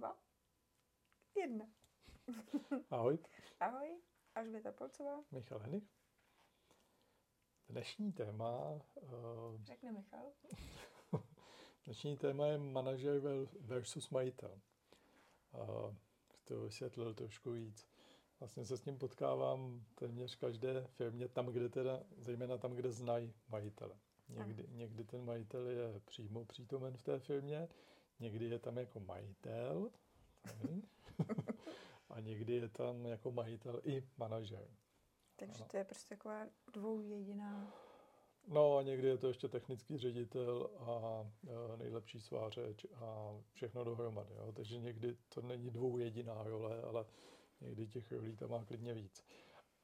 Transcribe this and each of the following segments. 2, 1. Ahoj. Ahoj, Alžběta Polcová. Michal Hnyk. Dnešní téma... Řekne Michal. Dnešní téma je manažer versus majitel. Chci to vysvětlil trošku víc. Vlastně se s ním potkávám téměř každé firmě, tam, kde teda, zejména tam, kde znají majitele. Někdy ten majitel je přímo přítomen v té firmě, někdy je tam jako majitel a někdy je tam jako majitel i manažer. Takže to je prostě taková dvoujediná... No a někdy je to ještě technický ředitel a nejlepší svářeč a všechno dohromady. Jo? Takže někdy to není dvoujediná role, ale někdy těch rolí tam má klidně víc.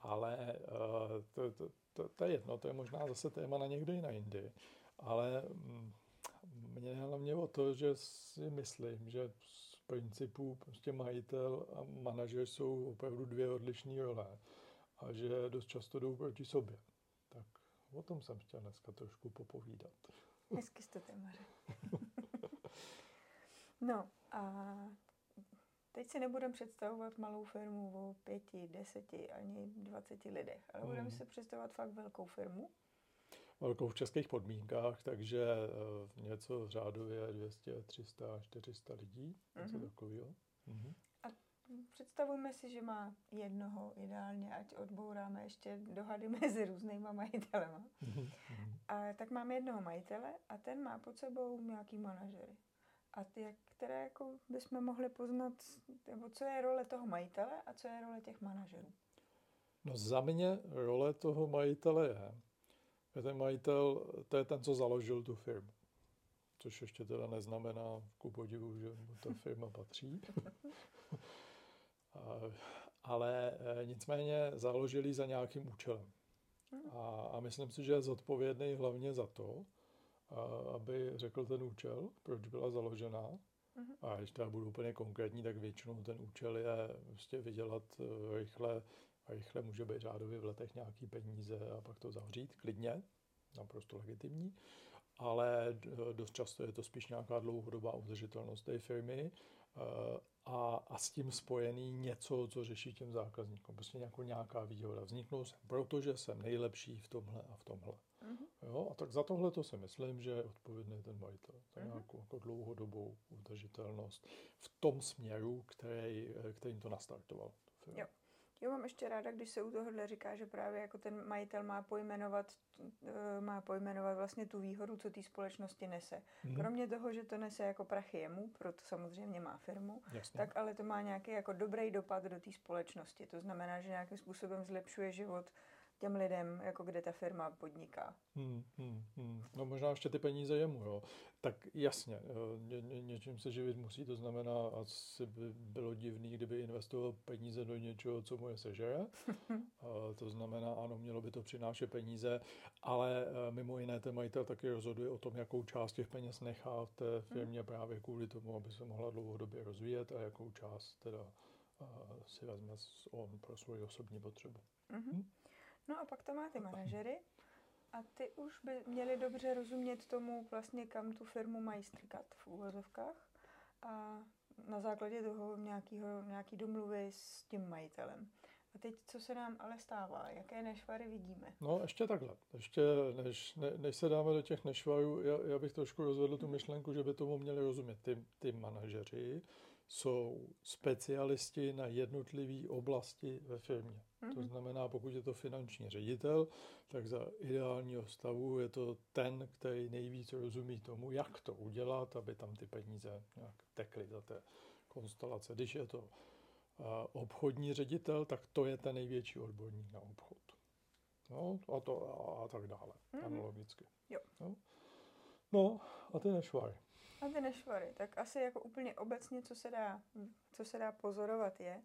Ale to je jedno, to je možná zase téma na někdy na jindy. Ale mě hlavně o to, že si myslím, že z principu prostě majitel a manažer jsou opravdu dvě odlišné role a že dost často jdou proti sobě. Tak o tom jsem chtěl dneska trošku popovídat. Hezky jste téma. No a teď si nebudeme představovat malou firmu o 5, 10 ani 20 lidech, ale budeme si představovat fakt velkou firmu. Velkou v českých podmínkách, takže něco řádově 200, 300, 400 lidí, něco takového. A představujeme si, že má jednoho ideálně, ať odbouráme ještě dohady mezi různýma majitelema. A tak máme jednoho majitele a ten má pod sebou nějaký manažery. A ty, které jako bychom mohli poznat, nebo co je role toho majitele a co je role těch manažerů? No za mě role toho majitele je, že ten majitel, to je ten, co založil tu firmu. Což ještě teda neznamená, ku podivu, že mu ta firma patří. Ale nicméně založil ji za nějakým účelem. A myslím si, že je zodpovědný hlavně za to, aby řekl ten účel, proč byla založena. A když teda budu úplně konkrétní, tak většinou ten účel je prostě vydělat rychle může být řádově v letech nějaký peníze a pak to zavřít klidně, naprosto legitimní, ale dost často je to spíš nějaká dlouhodobá udržitelnost té firmy a s tím spojený něco, co řeší těm zákazníkům, prostě nějaká výhoda. Vzniknou sem, protože jsem nejlepší v tomhle a v tomhle. Jo, a tak za tohle to si myslím, že je odpovědný ten majitel. To je nějakou jako dlouhodobou udržitelnost v tom směru, kterým to nastartoval. Jo, mám ještě ráda, když se u tohohle říká, že právě jako ten majitel má pojmenovat vlastně tu výhodu, co té společnosti nese. Kromě toho, že to nese jako prachy jemu, proto samozřejmě má firmu, tak ale to má nějaký jako dobrý dopad do té společnosti. To znamená, že nějakým způsobem zlepšuje život těm lidem, jako kde ta firma podniká. No možná ještě ty peníze jemu, jo. Tak jasně, něčím se živit musí, to znamená, asi by bylo divný, kdyby investoval peníze do něčeho, co mu je sežere. To znamená, ano, mělo by to přinášet peníze, ale mimo jiné ten majitel taky rozhoduje o tom, jakou část těch peněz nechá v té firmě právě kvůli tomu, aby se mohla dlouhodobě rozvíjet a jakou část teda si vezme on pro svoji osobní potřebu. No a pak tam máte manažery a ty už by měli dobře rozumět tomu vlastně, kam tu firmu mají strkat v uvozovkách a na základě toho nějaký domluvy s tím majitelem. A teď, co se nám ale stává? Jaké nešvary vidíme? No ještě takhle. Ještě než se dáme do těch nešvarů, já bych trošku rozvedl tu myšlenku, že by tomu měli rozumět. Ty manažeři jsou specialisti na jednotlivé oblasti ve firmě. To znamená, pokud je to finanční ředitel, tak za ideálního stavu je to ten, který nejvíc rozumí tomu, jak to udělat, aby tam ty peníze nějak tekly za té konstelace. Když je to obchodní ředitel, tak to je ten největší odborník na obchod. No, a tak dále, analogicky. Jo. No, a ty nešvary. Tak asi jako úplně obecně, co se dá pozorovat je,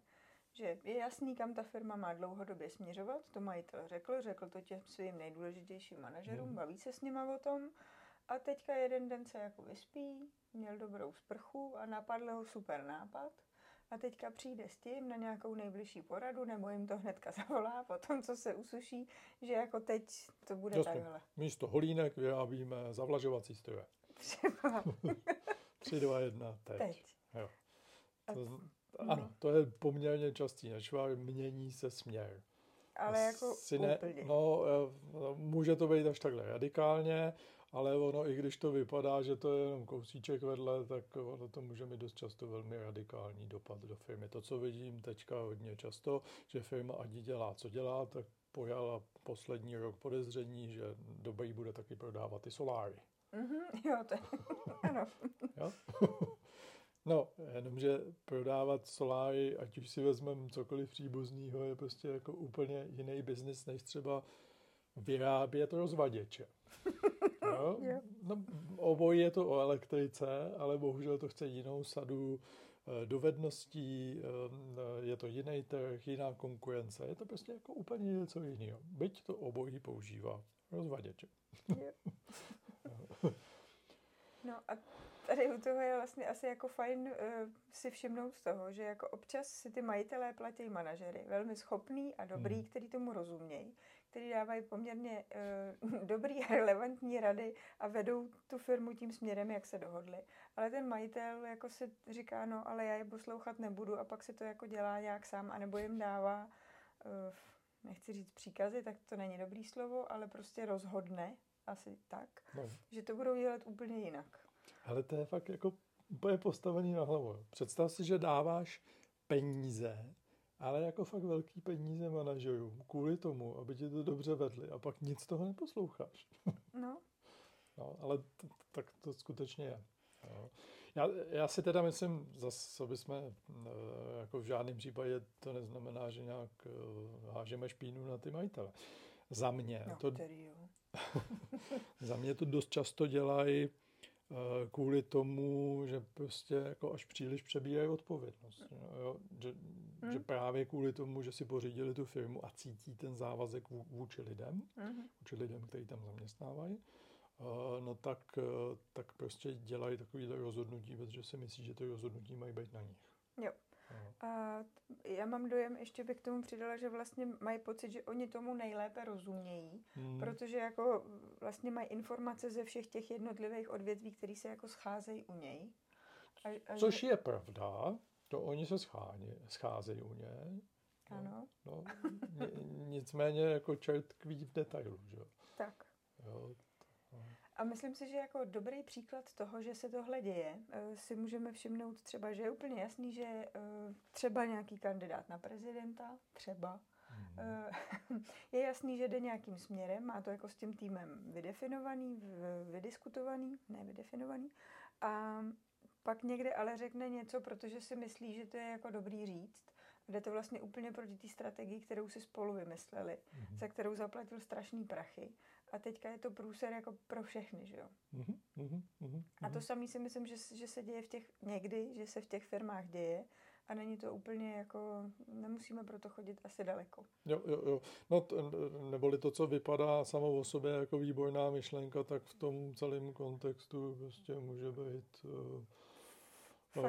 že je jasný, kam ta firma má dlouhodobě směřovat, to majitel řekl to těm svým nejdůležitějším manažerům, baví se s nima o tom a teďka jeden den se jako vyspí, měl dobrou sprchu a napadl ho super nápad a teďka přijde s tím na nějakou nejbližší poradu nebo jim to hnedka zavolá po tom, co se usuší, že jako teď to bude takhle. Místo holínek vyrábíme zavlažovací stroje. Třeba. 3, 2, 1, teď. Jo. Ano, to je poměrně častý. Nešvar mění se směr. Ale jako úplně. No, může to být až takhle radikálně, ale ono, i když to vypadá, že to je jenom kousíček vedle, tak ono to může mít dost často velmi radikální dopad do firmy. To, co vidím teďka hodně často, že firma ať dělá, co dělá, tak pojala poslední rok podezření, že dobrý bude taky prodávat i soláry. Mm-hmm, jo, to je, ano. Jo? No, jenomže prodávat soláry, ať už si vezmeme cokoliv příbuznýho, je prostě jako úplně jiný biznis, než třeba vyrábět rozvaděče. No, no, obojí je to o elektrice, ale bohužel to chce jinou sadu dovedností, je to jiný trh, jiná konkurence, je to prostě jako úplně něco jiného. Byť to obojí používá rozvaděče. No a tady u toho je vlastně asi jako fajn si všimnout z toho, že jako občas si ty majitelé platí manažery, velmi schopný a dobrý, který tomu rozumějí, který dávají poměrně dobrý a relevantní rady a vedou tu firmu tím směrem, jak se dohodli. Ale ten majitel jako si říká, no ale já je poslouchat nebudu a pak si to jako dělá nějak sám, anebo jim dává, nechci říct příkazy, tak to není dobrý slovo, ale prostě rozhodne asi tak, že to budou dělat úplně jinak. Ale to je fakt jako úplně postavený na hlavu. Představ si, že dáváš peníze, ale jako fakt velký peníze manažerům kvůli tomu, aby ti to dobře vedli a pak nic toho neposloucháš. No. No, ale tak to skutečně je. No. Já si teda myslím, zase bychom jako v žádném případě to neznamená, že nějak hážeme špínu na ty majitele. Za mě. No, to, za mě to dost často dělají kvůli tomu, že prostě jako až příliš přebírají odpovědnost. Jo? Že právě kvůli tomu, že si pořídili tu firmu a cítí ten závazek vůči lidem, kteří tam zaměstnávají, no tak prostě dělají takovýhle rozhodnutí, protože si myslí, že ty rozhodnutí mají být na nich. Jo. A já mám dojem, ještě bych k tomu přidala, že vlastně mají pocit, že oni tomu nejlépe rozumějí, protože jako vlastně mají informace ze všech těch jednotlivých odvětví, které se jako scházejí u něj. Což je pravda, to oni se scházejí u něj. Ano. No, nicméně jako čert tkví v detailu, že? Tak. Jo. A myslím si, že jako dobrý příklad toho, že se tohle děje, si můžeme všimnout třeba, že je úplně jasný, že třeba nějaký kandidát na prezidenta, třeba, je jasný, že jde nějakým směrem, má to jako s tím týmem vydiskutovaný, a pak někde ale řekne něco, protože si myslí, že to je jako dobrý říct. Jde to vlastně úplně proti té strategii, kterou si spolu vymysleli, za kterou zaplatil strašný prachy. A teďka je to průser jako pro všechny, že jo? A to samé si myslím, že se děje v těch někdy, že se v těch firmách děje a není to úplně jako, nemusíme proto chodit asi daleko. Jo. No neboli to, co vypadá samo o sobě jako výborná myšlenka, tak v tom celém kontextu prostě může být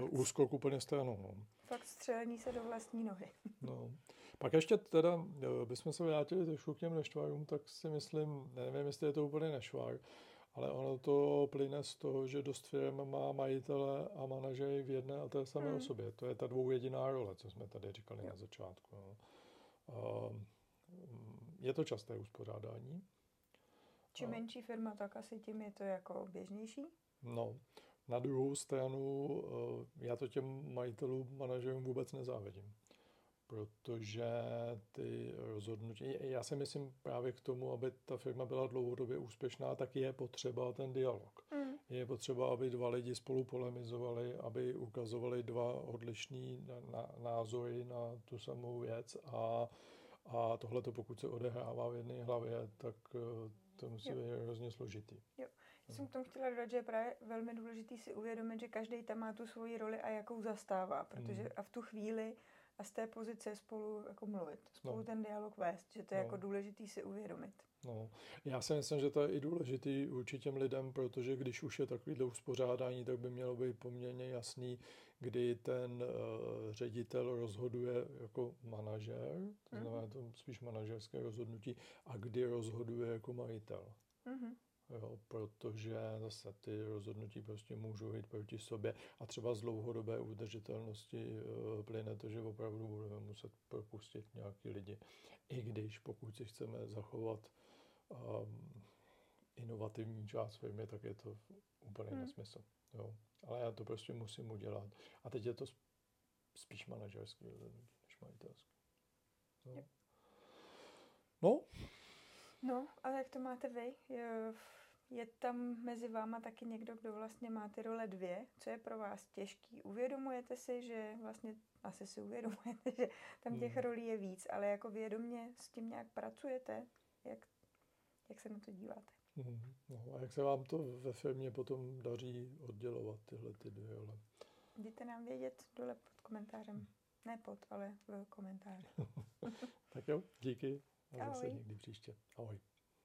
úskok úplně stranou. No. Fakt střelení se do vlastní nohy. No. Pak ještě teda, bychom se vrátili trošku k těm nešvarům, tak si myslím, nevím, jestli je to úplně nešvar, ale ono to plyne z toho, že dost firm má majitele a manažery v jedné a té samé osobě. To je ta dvoujediná role, co jsme tady říkali na začátku. No. Je to časté uspořádání. Čím menší firma, tak asi tím je to jako běžnější? No. Na druhou stranu, já to těm majitelům, manažerům vůbec nezávidím, protože ty rozhodnutí, já si myslím právě k tomu, aby ta firma byla dlouhodobě úspěšná, tak je potřeba ten dialog. Je potřeba, aby dva lidi spolu polemizovali, aby ukazovali dva odlišný názory na tu samou věc a tohleto, pokud se odehrává v jedné hlavě, tak to musí být hrozně složitý. Jo. Já jsem k tomu chtěla dodat, že je právě velmi důležitý si uvědomit, že každý tam má tu svoji roli a jakou zastává, protože a v tu chvíli a z té pozice spolu jako mluvit, spolu ten dialog vést, že to je jako důležitý si uvědomit. No. Já si myslím, že to je i důležitý určitě lidem, protože když už je takovýhle uspořádání, tak by mělo být poměrně jasný, kdy ten ředitel rozhoduje jako manažer, to znamená to spíš manažerské rozhodnutí, a kdy rozhoduje jako majitel. jo, protože zase ty rozhodnutí prostě můžou jít proti sobě a třeba z dlouhodobé udržitelnosti plyne to, že opravdu budeme muset propustit nějaký lidi. I když pokud si chceme zachovat inovativní část firmy, tak je to úplný nesmysl. Jo. Ale já to prostě musím udělat. A teď je to spíš manažerský než majitelský. No. No, ale jak to máte vy? Je tam mezi váma taky někdo, kdo vlastně má ty role dvě? Co je pro vás těžký? Uvědomujete si, že vlastně, asi si uvědomujete, že tam těch rolí je víc, ale jako vědomě s tím nějak pracujete? Jak se na to díváte? No a jak se vám to ve firmě potom daří oddělovat tyhle ty dvě role? Dejte nám vědět dole pod komentářem. Ne pod, ale v komentáři. Tak jo, díky. A zase někdy příště. Ahoj.